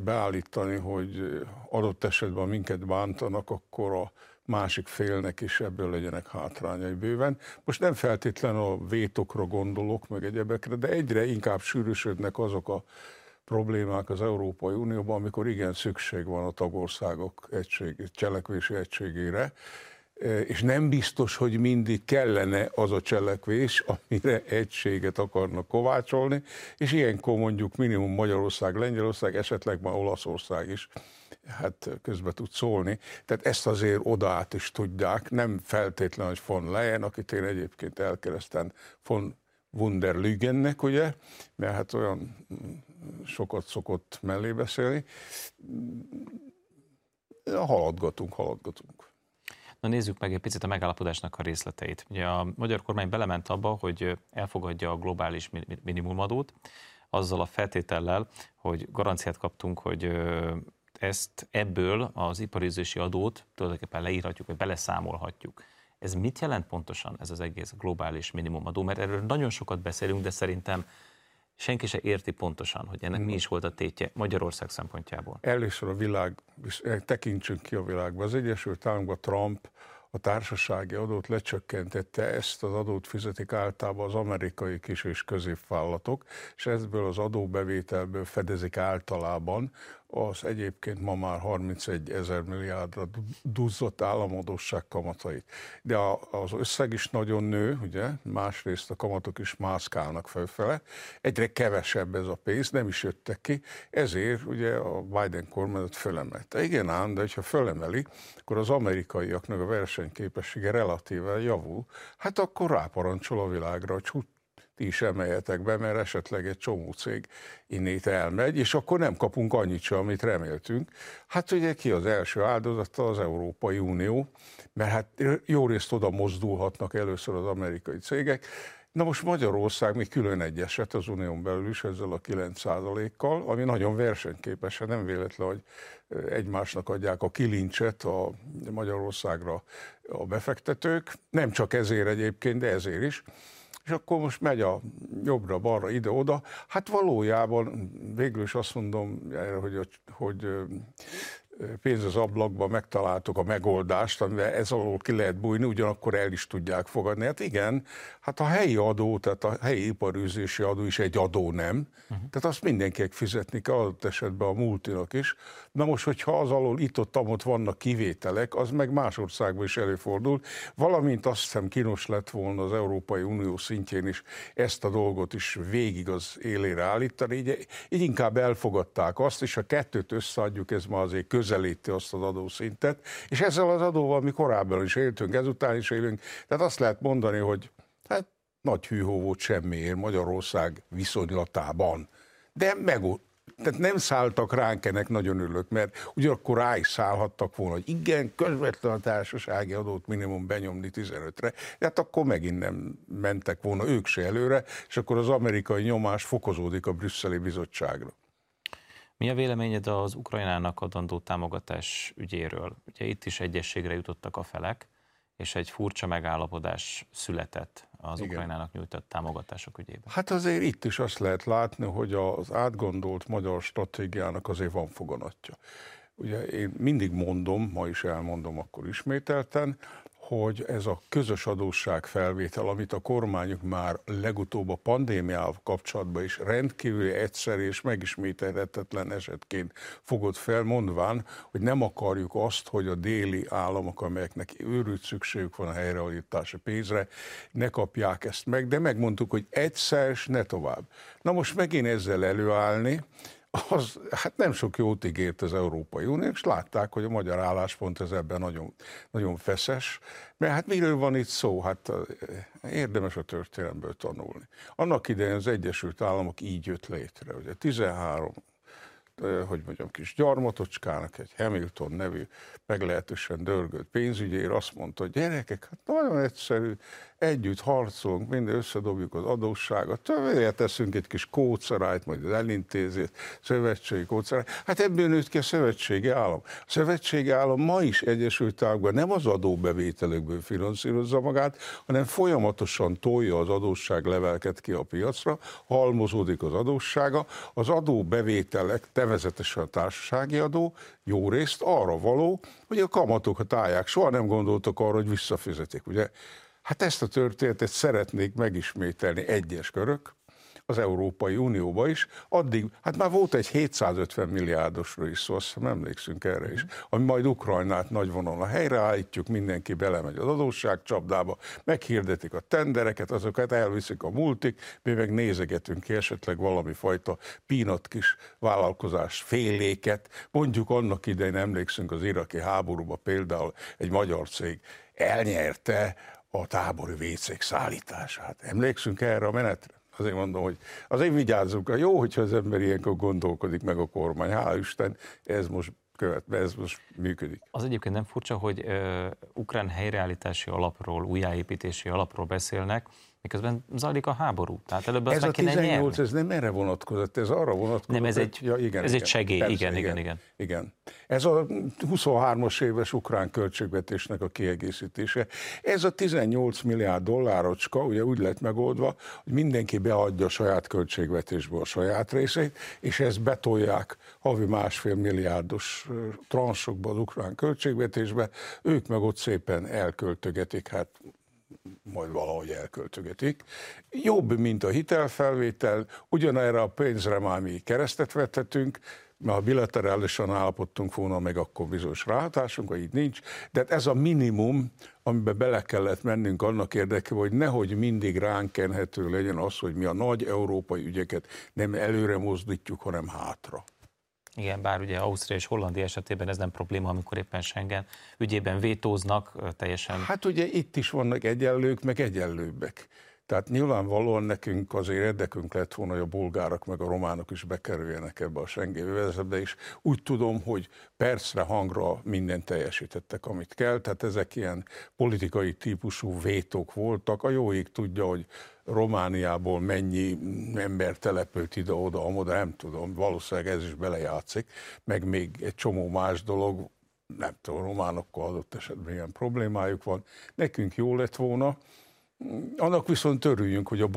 beállítani, hogy adott esetben minket bántanak, akkor a másik félnek is ebből legyenek hátrányai bőven. Most nem feltétlenül a vétokra gondolok, meg egyebekre, de egyre inkább sűrűsödnek azok a problémák az Európai Unióban, amikor igen szükség van a tagországok cselekvési egységére, és nem biztos, hogy mindig kellene az a cselekvés, amire egységet akarnak kovácsolni, és ilyenkor mondjuk minimum Magyarország, Lengyelország, esetleg már Olaszország is hát közbe tud szólni. Tehát ezt azért oda át is tudják, nem feltétlenül, hogy von Leyen, akit én egyébként elkeresztem von Wunder Lügennek, ugye, mert hát olyan sokat szokott mellé beszélni. Haladgatunk. Na nézzük meg egy picit a megállapodásnak a részleteit. Ugye a magyar kormány belement abba, hogy elfogadja a globális minimumadót, azzal a feltétellel, hogy garanciát kaptunk, hogy ezt ebből az iparizési adót tulajdonképpen leírhatjuk, vagy beleszámolhatjuk. Ez mit jelent pontosan, ez az egész globális minimumadó? Mert erről nagyon sokat beszélünk, de szerintem senki se érti pontosan, hogy ennek mi is volt a tétje Magyarország szempontjából. Először a világ, tekintsünk ki a világba. Az Egyesült Államokban Trump a társasági adót lecsökkentette, ezt az adót fizetik általában az amerikai kis- és középvállalatok, és ebből az adóbevételből fedezik általában az egyébként ma már 31 000 milliárdra duzzott államadósság kamatait. De az összeg is nagyon nő, ugye, másrészt a kamatok is mászkálnak felfele, egyre kevesebb ez a pénz, nem is jöttek ki, ezért ugye a Biden kormányzat fölemelte. Igen ám, de hogyha fölemeli, akkor az amerikaiaknak a versenyképessége relatíve javul, hát akkor ráparancsol a világra, hogy ti is emeljetek be, mert esetleg egy csomó cég innét elmegy, és akkor nem kapunk annyit sem, amit reméltünk. Hát ugye ki az első áldozata? Az Európai Unió, mert hát jó részt oda mozdulhatnak először az amerikai cégek. Na most Magyarország még külön egyeset az unión belül is ezzel a 9%-kal, ami nagyon versenyképes, nem véletlen, hogy egymásnak adják a kilincset a Magyarországra a befektetők, nem csak ezért egyébként, de ezért is. És akkor most megy a jobbra, balra, ide-oda. Hát valójában végül is azt mondom, hogy pénz az ablakban megtaláltuk a megoldást, amivel ez alól ki lehet bújni, ugyanakkor el is tudják fogadni. Hát igen, hát a helyi adó, tehát a helyi iparűzési adó is egy adó, nem? Tehát azt mindenkinek fizetni kell, adott esetben a multinak is. Na most, hogyha az alól itt-ott vannak kivételek, az meg más országban is előfordul, valamint azt hiszem kínos lett volna az Európai Unió szintjén is ezt a dolgot is végig az élére állítani, így inkább elfogadták azt, és ha kettőt összeadjuk, ez már azért közelíti azt az adószintet, és ezzel az adóval mi korábban is éltünk, ezután is élünk, tehát azt lehet mondani, hogy hát nagy hűhó volt semmiért Magyarország viszonylatában, de tehát nem szálltak ránk, ennek nagyon örülök, mert ugyanakkor rá is szállhattak volna, hogy igen, közvetlen a társasági adót minimum benyomni 15-re, de hát akkor megint nem mentek volna ők se előre, és akkor az amerikai nyomás fokozódik a brüsszeli bizottságra. Mi a véleményed az Ukrajnának adandó támogatás ügyéről? Ugye itt is egyességre jutottak a felek, és egy furcsa megállapodás született az Ukrajnának nyújtott támogatások ügyében. Hát azért itt is azt lehet látni, hogy az átgondolt magyar stratégiának azért van foganatja. Ugye én mindig mondom, ma is elmondom akkor ismételten, hogy ez a közös adósságfelvétel, amit a kormányok már legutóbb a pandémiával kapcsolatban is rendkívül egyszer és megismételhetetlen esetként fogott fel, mondván, hogy nem akarjuk azt, hogy a déli államok, amelyeknek őrült szükségük van a helyreállítási pénzre, ne kapják ezt meg, de megmondtuk, hogy egyszer, ne tovább. Na most megint ezzel előállni, az hát nem sok jót ígért az Európai Unió, és látták, hogy a magyar álláspont ez ebben nagyon, nagyon feszes, mert hát miről van itt szó? Hát érdemes a történelemből tanulni. Annak idején az Egyesült Államok így jött létre, ugye 13, hogy mondjam, kis gyarmatocskának, egy Hamilton nevű, meglehetősen dörgött pénzügyér azt mondta, hogy gyerekek, hát nagyon egyszerű, együtt harcolunk, minden összedobjuk az adósságot, többé teszünk egy kis kócerájt, majd az elintézést, szövetségi kócerájt. Hát ebből nőtt ki a szövetségi állam. A szövetségi állam ma is Egyesült Államokban nem az adóbevételekből finanszírozza magát, hanem folyamatosan tolja az adósságleveleket ki a piacra, halmozódik az adóssága, az adóbevételek, nevezetesen a társasági adó, jó részt arra való, hogy a kamatokat állják, soha nem gondoltak arra, hogy visszafizetik, ugye? Hát ezt a történetet szeretnék megismételni egyes körök az Európai Unióba is. Addig, hát már volt egy 750 milliárdosról is szó, azt hiszem emlékszünk erre is, ami majd Ukrajnát nagy vonalra helyreállítjuk, mindenki belemegy az adósságcsapdába, meghirdetik a tendereket, azokat elviszik a multik, mi meg nézegetünk ki esetleg valami fajta peanut kis vállalkozás féléket. Mondjuk annak idején emlékszünk az iraki háborúba például egy magyar cég elnyerte a tábori vécék szállítását. Emlékszünk erre a menetre? Azért mondom, hogy azért vigyázzunk, jó, hogyha az ember ilyenkor gondolkodik meg a kormány. Hál' Isten, ez most működik. Az egyébként nem furcsa, hogy ukrán helyreállítási alapról, újjáépítési alapról beszélnek, miközben zajlik a háború. Tehát előbb azt meg kéne nyerni. Ez a 18, ez nem erre vonatkozott, ez arra vonatkozott. Nem, ez egy, ja, igen, ez igen, egy segély, persze, igen. Ez a 23-as éves ukrán költségvetésnek a kiegészítése. Ez a 18 milliárd dollárocska, ugye úgy lett megoldva, hogy mindenki beadja a saját költségvetésből a saját részét, és ezt betolják havi 1,5 milliárdos transzokba az ukrán költségvetésbe, ők meg ott szépen elköltögetik, hát majd valahogy elköltögetik. Jobb, mint a hitelfelvétel, ugyanerre a pénzre már mi keresztet vethetünk, mert ha bilaterálisan állapodtunk volna meg, akkor bizonyos ráhatásunk, ha így nincs, de ez a minimum, amiben bele kellett mennünk annak érdekében, hogy nehogy mindig ránk kenhető legyen az, hogy mi a nagy európai ügyeket nem előre mozdítjuk, hanem hátra. Igen, bár ugye Ausztria és Hollandia esetében ez nem probléma, amikor éppen Schengen ügyében vétóznak teljesen. Hát ugye itt is vannak egyenlők, meg egyenlőbbek. Tehát nyilvánvalóan nekünk azért érdekünk lett volna, hogy a bulgárok meg a románok is bekerüljenek ebbe a Schengen övezetbe, és úgy tudom, hogy percre, hangra mindent teljesítettek, amit kell. Tehát ezek ilyen politikai típusú vétók voltak. A jó ég tudja, hogy Romániából mennyi ember települt ide-oda, amoda, nem tudom, valószínűleg ez is belejátszik, meg még egy csomó más dolog, nem tudom, románokkal adott esetben ilyen problémájuk van. Nekünk jó lett volna, annak viszont örüljünk, hogy a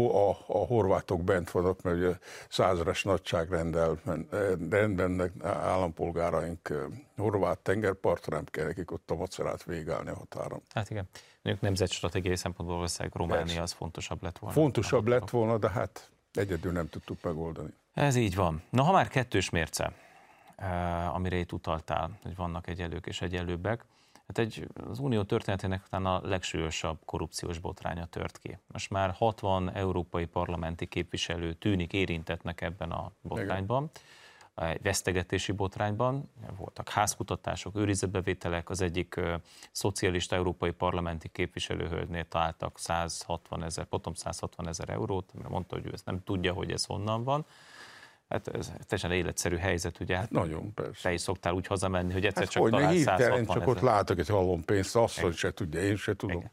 horvátok bent vannak, mert ugye 100-as nagyságrendben állampolgáraink horvát tengerpartra, nem kell nekik ott a macerát végálni a határon. Hát igen, mondjuk nemzetstratégiai szempontból valószínűleg Románia az fontosabb lett volna. Fontosabb lett volna, de hát egyedül nem tudtuk megoldani. Ez így van. Na, ha már kettős mérce, amire itt utaltál, hogy vannak egyenlők és egyenlőbbek, hát az unió történetének után a legsúlyosabb korrupciós botránya tört ki. Most már 60 európai parlamenti képviselő tűnik érintettnek ebben a botrányban, egy vesztegetési botrányban. Voltak házkutatások, őrizetbevételek, az egyik szocialista európai parlamenti képviselőhölgynél találtak 160 ezer eurót, mert mondta, hogy ő ezt nem tudja, hogy ez honnan van. Hát ez teljesen életszerű helyzet, ugye? Hát nagyon, persze. Te is szoktál úgy hazamenni, hogy egyszer hát csak talál 160 ezer. Csak ott látok egy halom pénzt, azt, hogy se tudja, én se tudom.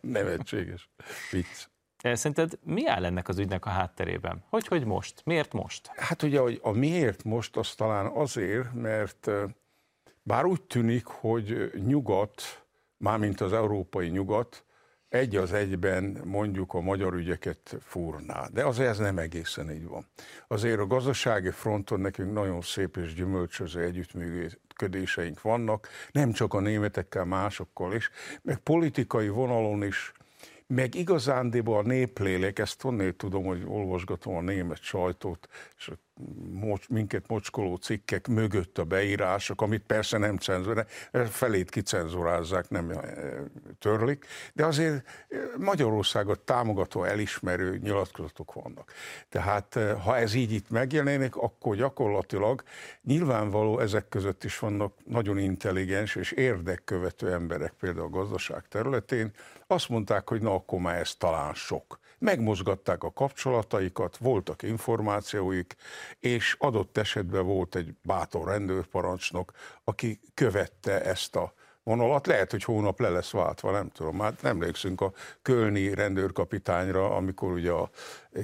Nevetséges vicc. Szerinted mi áll ennek az ügynek a hátterében? Hogy most? Miért most? Hát ugye, hogy a miért most, az talán azért, mert bár úgy tűnik, hogy nyugat, mármint az európai nyugat, egy az egyben mondjuk a magyar ügyeket fúrná, de azért ez nem egészen így van. Azért a gazdasági fronton nekünk nagyon szép és gyümölcsöző együttműködéseink vannak, nem csak a németekkel, másokkal is, meg politikai vonalon is, meg igazándiból a néplélek, ezt onnél tudom, hogy olvasgatom a német sajtót, és minket mocskoló cikkek mögött a beírások, amit persze nem cenzúrálják, felét kicenzúrázzák, nem törlik, de azért Magyarországot támogató, elismerő nyilatkozatok vannak. Tehát ha ez így itt megjelenik, akkor gyakorlatilag nyilvánvaló ezek között is vannak nagyon intelligens és érdekkövető emberek, például a gazdaság területén. Azt mondták, hogy na akkor már ez talán sok. Megmozgatták a kapcsolataikat, voltak információik, és adott esetben volt egy bátor rendőrparancsnok, aki követte ezt a vonalat. Lehet, hogy hónap le lesz váltva, nem tudom. Már emlékszünk a kölni rendőrkapitányra, amikor ugye a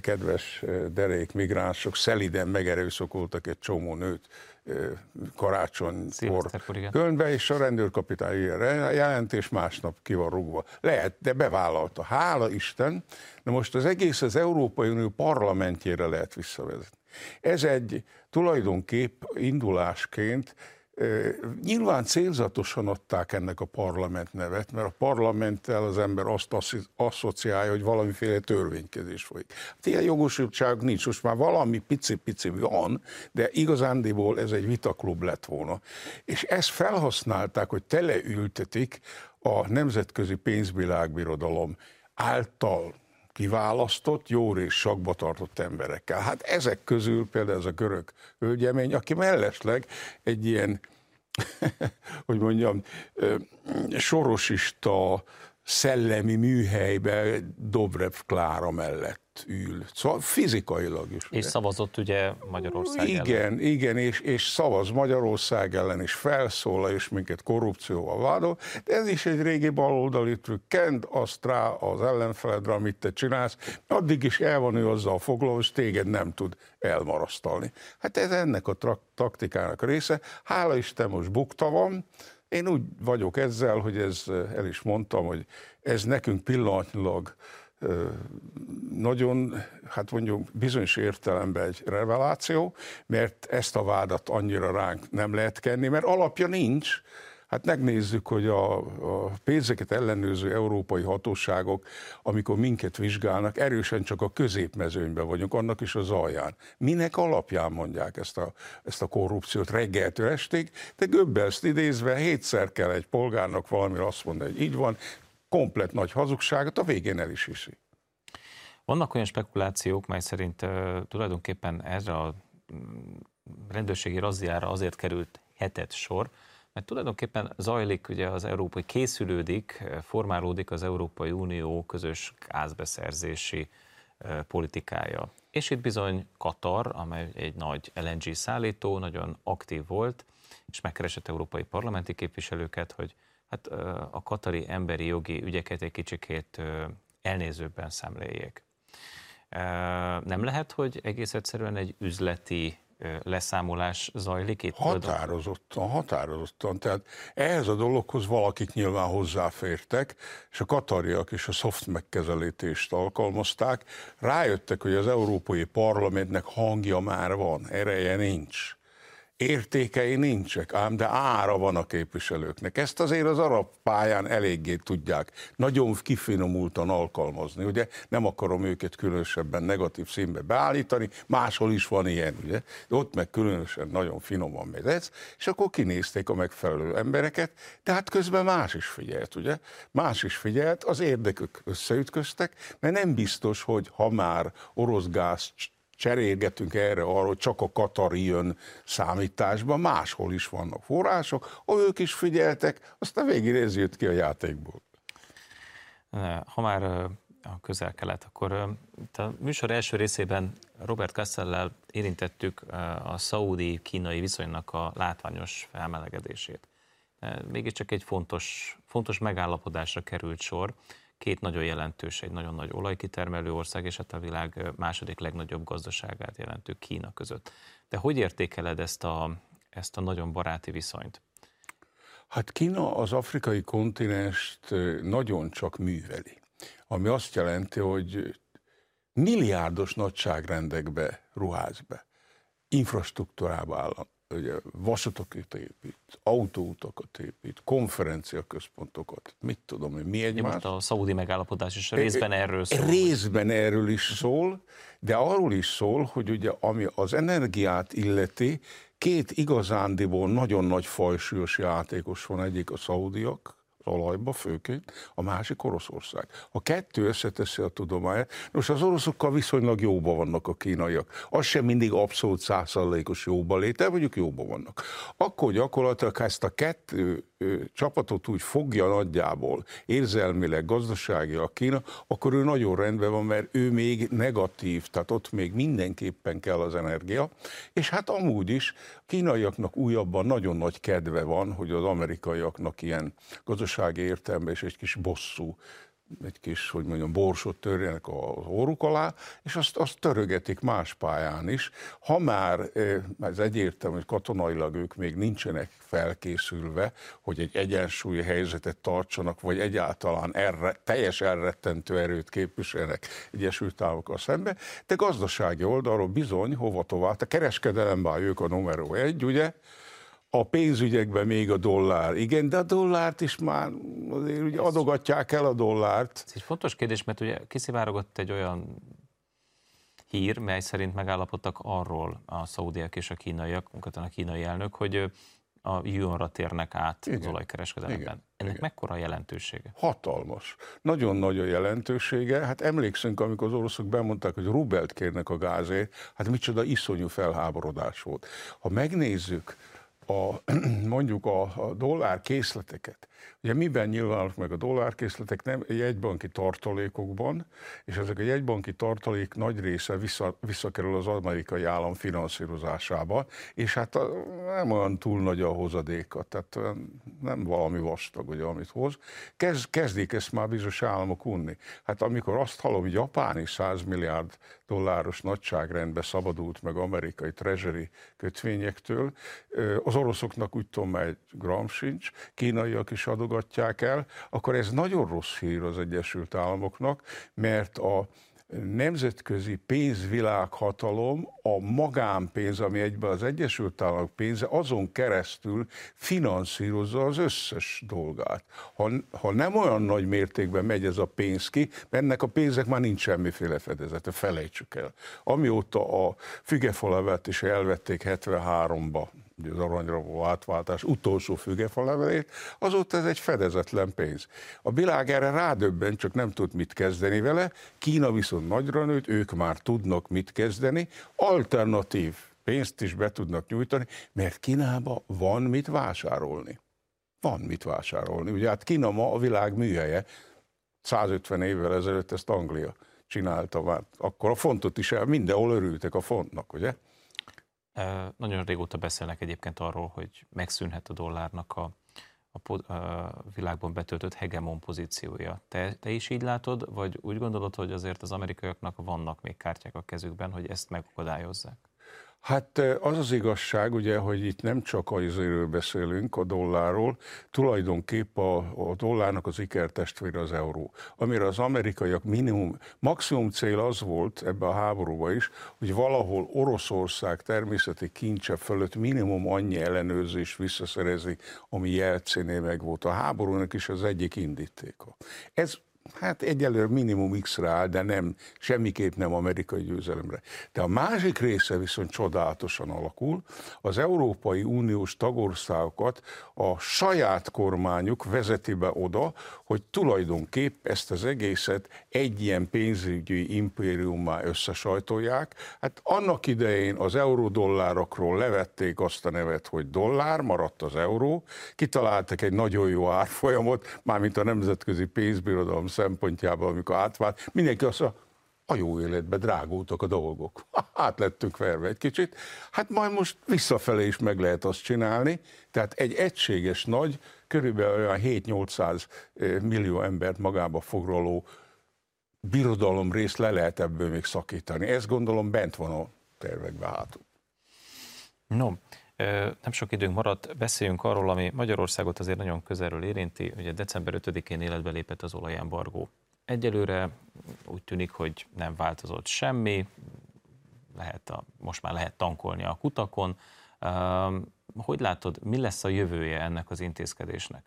kedves derék migránsok szeliden megerőszakoltak egy csomó nőt karácsonykor Kölnbe, és a rendőrkapitány ilyen jelent, és másnap ki van rúgva. Lehet, de bevállalta. Hála Isten, de most az egész az Európai Unió parlamentjére lehet visszavezetni. Ez egy tulajdonképp indulásként nyilván célzatosan adták ennek a parlament nevet, mert a parlamenttel az ember azt asszociálja, hogy valamiféle törvénykezés folyik. Hát ilyen jogosultságok nincs, most már valami pici-pici van, de igazándiból ez egy vitaklub lett volna. És ezt felhasználták, hogy teleültetik a Nemzetközi Pénzvilágbirodalom által kiválasztott, jó rész sakba tartott emberekkel. Hát ezek közül például ez a görög hölgyemény, aki mellesleg egy ilyen, hogy mondjam, sorosista szellemi műhelybe Dobrev Klára mellett ül. Szóval fizikailag is. És szavazott ugye Magyarország ellen. Igen, igen, és szavaz Magyarország ellen, és felszólal, és minket korrupcióval vádol. De ez is egy régi baloldali trükk. Kend azt rá az ellenfeledre, amit te csinálsz. Addig is el van ő azzal foglalva, és téged nem tud elmarasztalni. Hát ez ennek a taktikának a része. Hála Isten, most bukta van. Én úgy vagyok ezzel, hogy ez, el is mondtam, hogy ez nekünk pillanatnyilag nagyon, hát mondjuk bizonyos értelemben egy reveláció, mert ezt a vádat annyira ránk nem lehet kenni, mert alapja nincs. Hát megnézzük, hogy a pénzeket ellenőrző európai hatóságok, amikor minket vizsgálnak, erősen csak a középmezőnyben vagyunk, annak is az alján. Minek alapján mondják ezt a korrupciót reggeltől estig, de Goebbelst idézve 7-szer kell egy polgárnak valamire azt mondani, hogy így van, komplett nagy hazugságot, a végén el is hiszi. Vannak olyan spekulációk, mely szerint tulajdonképpen erre a rendőrségi razziára azért került hetet sor, mert tulajdonképpen zajlik, ugye az európai készülődik, formálódik az Európai Unió közös gázbeszerzési politikája. És itt bizony Katar, amely egy nagy LNG szállító, nagyon aktív volt, és megkeresett európai parlamenti képviselőket, hogy hát a katari emberi jogi ügyeket egy kicsikét elnézőbben szemléljék. Nem lehet, hogy egész egyszerűen egy üzleti leszámolás zajlik itt? Határozottan. Tehát ehhez a dologhoz valakik nyilván hozzáfértek, és a katariak is a szoft megkezelítést alkalmazták. Rájöttek, hogy az Európai Parlamentnek hangja már van, ereje nincs. Értékei nincsek, ám de ára van a képviselőknek. Ezt azért az arab pályán eléggé tudják nagyon kifinomultan alkalmazni, ugye? Nem akarom őket különösebben negatív színbe beállítani, máshol is van ilyen, ugye? De ott meg különösen nagyon finoman megy ez, és akkor kinézték a megfelelő embereket, de hát közben más is figyelt, ugye? Más is figyelt, az érdekük összeütköztek, mert nem biztos, hogy ha már orosz gáz cserélgetünk erre arról, csak a katari jön számításban, máshol is vannak források, ahol ők is figyeltek, aztán végig ez jött ki a játékból. Ha már a közel-kelet, akkor a műsor első részében Robert Castellel érintettük a szaúdi-kínai viszonynak a látványos felmelegedését. Mégiscsak egy fontos megállapodásra került sor. Két nagyon jelentős, egy nagyon nagy olajkitermelő ország, és hát a világ második legnagyobb gazdaságát jelentő Kína között. De hogy értékeled ezt a nagyon baráti viszonyt? Hát Kína az afrikai kontinenst nagyon csak műveli, ami azt jelenti, hogy milliárdos nagyságrendekbe ruház be, infrastruktúrába ugye, vasutakat épít, autóutakat épít, konferenciaközpontokat, mit tudom én, mi egymás. Most a szaudi megállapodás is részben erről szól. Részben erről is szól, de arról is szól, hogy ugye ami az energiát illeti, két igazándiból nagyon nagy fajsúlyos játékos van, egyik a szaudiak, olajba főként, a másik Oroszország. A kettő összeteszi a tudományát. Nos, az oroszokkal viszonylag jóban vannak a kínaiak. Az sem mindig abszolút 100%-os jóban léte, mondjuk jóban vannak. Akkor gyakorlatilag ezt a kettő csapatot úgy fogja nagyjából érzelmileg, gazdaságilag a Kína, akkor ő nagyon rendben van, mert ő még negatív, tehát ott még mindenképpen kell az energia, és hát amúgy is a kínaiaknak újabban nagyon nagy kedve van, hogy az amerikaiaknak ilyen gazdasági értelemben és egy kis bosszú, egy kis, hogy mondjam, borsot törjenek az orruk alá, és azt törögetik más pályán is. Ha már, ez egyértelmű, hogy katonailag ők még nincsenek felkészülve, hogy egy egyensúlyi helyzetet tartsanak, vagy egyáltalán teljes elrettentő erőt képviselnek Egyesült Államokkal szembe, de gazdasági oldalról bizony, hova tovább, a kereskedelemben ők a numero egy, ugye, a pénzügyekben még a dollár, igen, de a dollárt is már azért ugye adogatják el a dollárt. Ez egy fontos kérdés, mert ugye kiszivárogott egy olyan hír, mely szerint megállapodtak arról a szaudiak és a kínaiak, konkrétan a kínai elnök, hogy a júnra térnek át az olajkereskedelemben. Igen, ennek igen. Mekkora a jelentősége? Hatalmas. Nagyon nagy a jelentősége. Hát emlékszünk, amikor az oroszok bemondták, hogy rubelt kérnek a gázért, hát micsoda iszonyú felháborodás volt. Ha megnézzük, mondjuk a dollárkészleteket. Ugye miben nyilvánulnak meg a dollárkészletek? Nem jegybanki tartalékokban, és ezek a jegybanki tartalék nagy része visszakerül az amerikai állam finanszírozásába, és hát nem olyan túl nagy a hozadéka, tehát nem valami vastag, ugye, amit hoz. Kezdik ezt már bizonyos államok unni. Hát amikor azt hallom, hogy japáni 100 milliárd dolláros nagyságrendbe szabadult meg amerikai treasury kötvényektől, az oroszoknak úgy tudom, egy gram sincs, kínaiak is adogatják el, akkor ez nagyon rossz hír az Egyesült Államoknak, mert a nemzetközi pénzvilághatalom, a magánpénz, ami egyben az Egyesült Államok pénze, azon keresztül finanszírozza az összes dolgát. Ha nem olyan nagy mértékben megy ez a pénz ki, ennek a pénznek már nincs semmiféle fedezete, felejtsük el. Amióta a fügefalevet is elvették 73-ba, az aranyra való átváltás utolsó fügefalevelét, azóta ez egy fedezetlen pénz. A világ erre rádöbben, csak nem tud mit kezdeni vele, Kína viszont nagyra nőtt, ők már tudnak mit kezdeni, alternatív pénzt is be tudnak nyújtani, mert Kínában van mit vásárolni. Van mit vásárolni. Ugye hát Kína ma a világ műhelye, 150 évvel ezelőtt ezt Anglia csinálta már, akkor a fontot is el, mindenhol örültek a fontnak, ugye? Nagyon régóta beszélnek egyébként arról, hogy megszűnhet a dollárnak a világban betöltött hegemon pozíciója. Te is így látod, vagy úgy gondolod, hogy azért az amerikaiaknak vannak még kártyák a kezükben, hogy ezt megakadályozzák? Hát az az igazság, ugye, hogy itt nem csak azért beszélünk a dollárról, tulajdonképp a dollárnak az ikertestvére az euró, amire az amerikaiak maximum cél az volt ebbe a háborúba is, hogy valahol Oroszország természeti kincse fölött minimum annyi ellenőrzést visszaszerezi, ami Jelciné meg volt. A háborúnak is az egyik indítéka. Ez hát egyelőre minimum X-re áll, de nem, semmiképp nem amerikai győzelemre. De a másik része viszont csodálatosan alakul. Az Európai Uniós tagországokat a saját kormányuk vezeti be oda, hogy tulajdonképp ezt az egészet egy ilyen pénzügyi impériummá összesajtolják. Hát annak idején az eurodollárokról levették azt a nevet, hogy dollár, maradt az euró, kitaláltak egy nagyon jó árfolyamot, mármint a Nemzetközi Pénzbirodalom szempontjából, amikor átvált, mindenki azt mondja, a jó életben drágultak a dolgok. Át lettünk verve egy kicsit. Hát majd most visszafelé is meg lehet azt csinálni. Tehát egy egységes nagy, körülbelül olyan 7-800 millió embert magába foglaló birodalom részt le lehet ebből még szakítani. Ezt gondolom bent van a tervekben hátul. No, nem sok időnk maradt, beszéljünk arról, ami Magyarországot azért nagyon közelről érinti, ugye december 5-én életbe lépett az olajembargó. Egyelőre úgy tűnik, hogy nem változott semmi, most már lehet tankolni a kutakon, Hogy látod, mi lesz a jövője ennek az intézkedésnek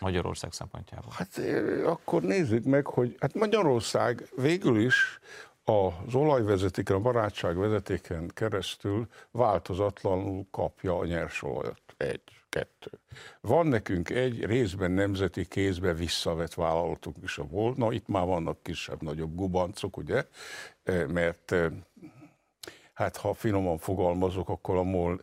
Magyarország szempontjából? Hát akkor nézzük meg, hogy hát Magyarország végül is az olajvezetéken, a barátságvezetéken keresztül változatlanul kapja a nyersolajat. Egy-kettő. Van nekünk egy részben nemzeti kézbe visszavett vállalatunk is a volt. Na, itt már vannak kisebb-nagyobb gubancok, ugye? Mert hát ha finoman fogalmazok, akkor a MOL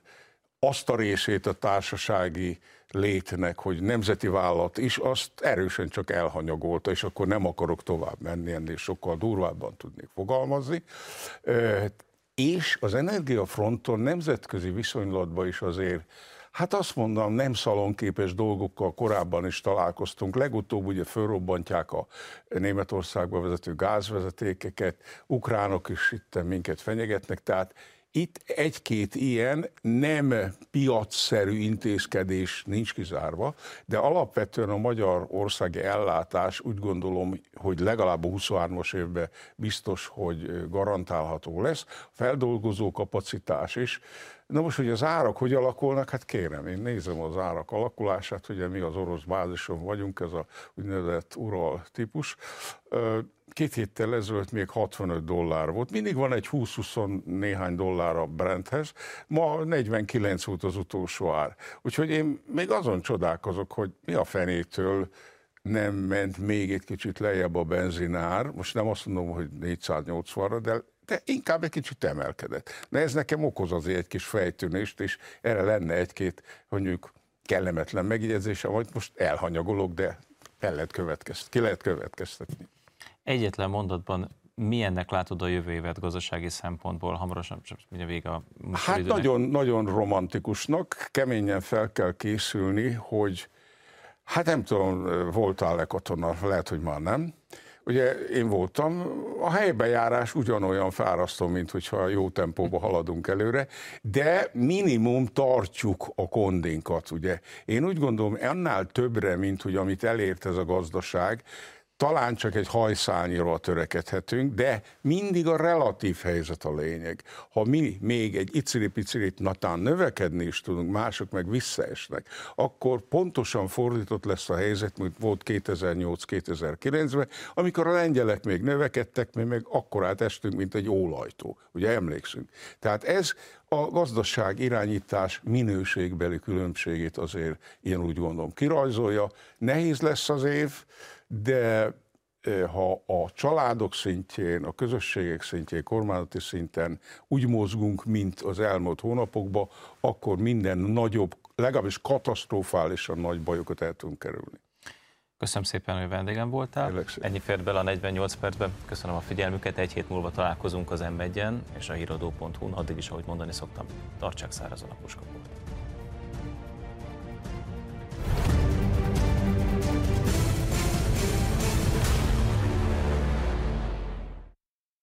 azt a részét a társasági létnek, hogy nemzeti vállalat is, azt erősen csak elhanyagolta, és akkor nem akarok tovább menni, ennél sokkal durvábban tudnék fogalmazni. És az energiafronton nemzetközi viszonylatban is azért, hát azt mondom, nem szalonképes dolgokkal korábban is találkoztunk. Legutóbb ugye fölrobbantják a Németországba vezető gázvezetékeket, ukránok is itt minket fenyegetnek, tehát itt egy-két ilyen nem piacszerű intézkedés nincs kizárva, de alapvetően a magyar országi ellátás úgy gondolom, hogy legalább a 23-as évben biztos, hogy garantálható lesz. Feldolgozó kapacitás is. Na most, hogy az árak hogy alakulnak, hát kérem, én nézem az árak alakulását, ugye mi az orosz bázison vagyunk, ez a úgynevezett Ural típus. Két héttel ezelőtt még 65 dollár volt. Mindig van egy 20-20 néhány dollár a Brenthez, ma 49 volt az utolsó ár. Úgyhogy én még azon csodálkozok, hogy mi a fenétől nem ment még egy kicsit lejjebb a benzinár. Most nem azt mondom, hogy 480-ra, de inkább egy kicsit emelkedett. De ez nekem okoz azért egy kis fejtűnést, és erre lenne egy-két, mondjuk, kellemetlen megjegyzése, vagy most elhanyagolok, de ki lehet következtetni. Egyetlen mondatban milyennek látod a jövő évet gazdasági szempontból? Hamarosan mindjárt vége a műsoridőnek. Hát nagyon romantikusnak, keményen fel kell készülni, hogy hát nem tudom, voltál-e katona, lehet, hogy már nem. Ugye én voltam, a helybejárás ugyanolyan fárasztó, mint hogyha jó tempóba haladunk előre, de minimum tartjuk a kondinkat, ugye. Én úgy gondolom, annál többre, mint hogy amit elért ez a gazdaság, talán csak egy hajszányra törekedhetünk, de mindig a relatív helyzet a lényeg. Ha mi még egy icili-picilit natán növekedni is tudunk, mások meg visszaesnek, akkor pontosan fordított lesz a helyzet, mint volt 2008-2009-ben, amikor a lengyelek még növekedtek, mi meg akkorát estünk, mint egy ólajtó. Ugye emlékszünk? Tehát ez a gazdaság irányítás minőségbeli különbségét azért én úgy gondolom kirajzolja. Nehéz lesz az év, de ha a családok szintjén, a közösségek szintjén, kormányzati szinten úgy mozgunk, mint az elmúlt hónapokban, akkor minden nagyobb, legalábbis katasztrofálisan nagy bajokat el tudunk kerülni. Köszönöm szépen, hogy vendégem voltál. Ennyi fért bele a 48 percben. Köszönöm a figyelmüket. Egy hét múlva találkozunk az M1-en és a híradó.hu-n. Addig is, ahogy mondani szoktam, tartsák szárazon a puskapot.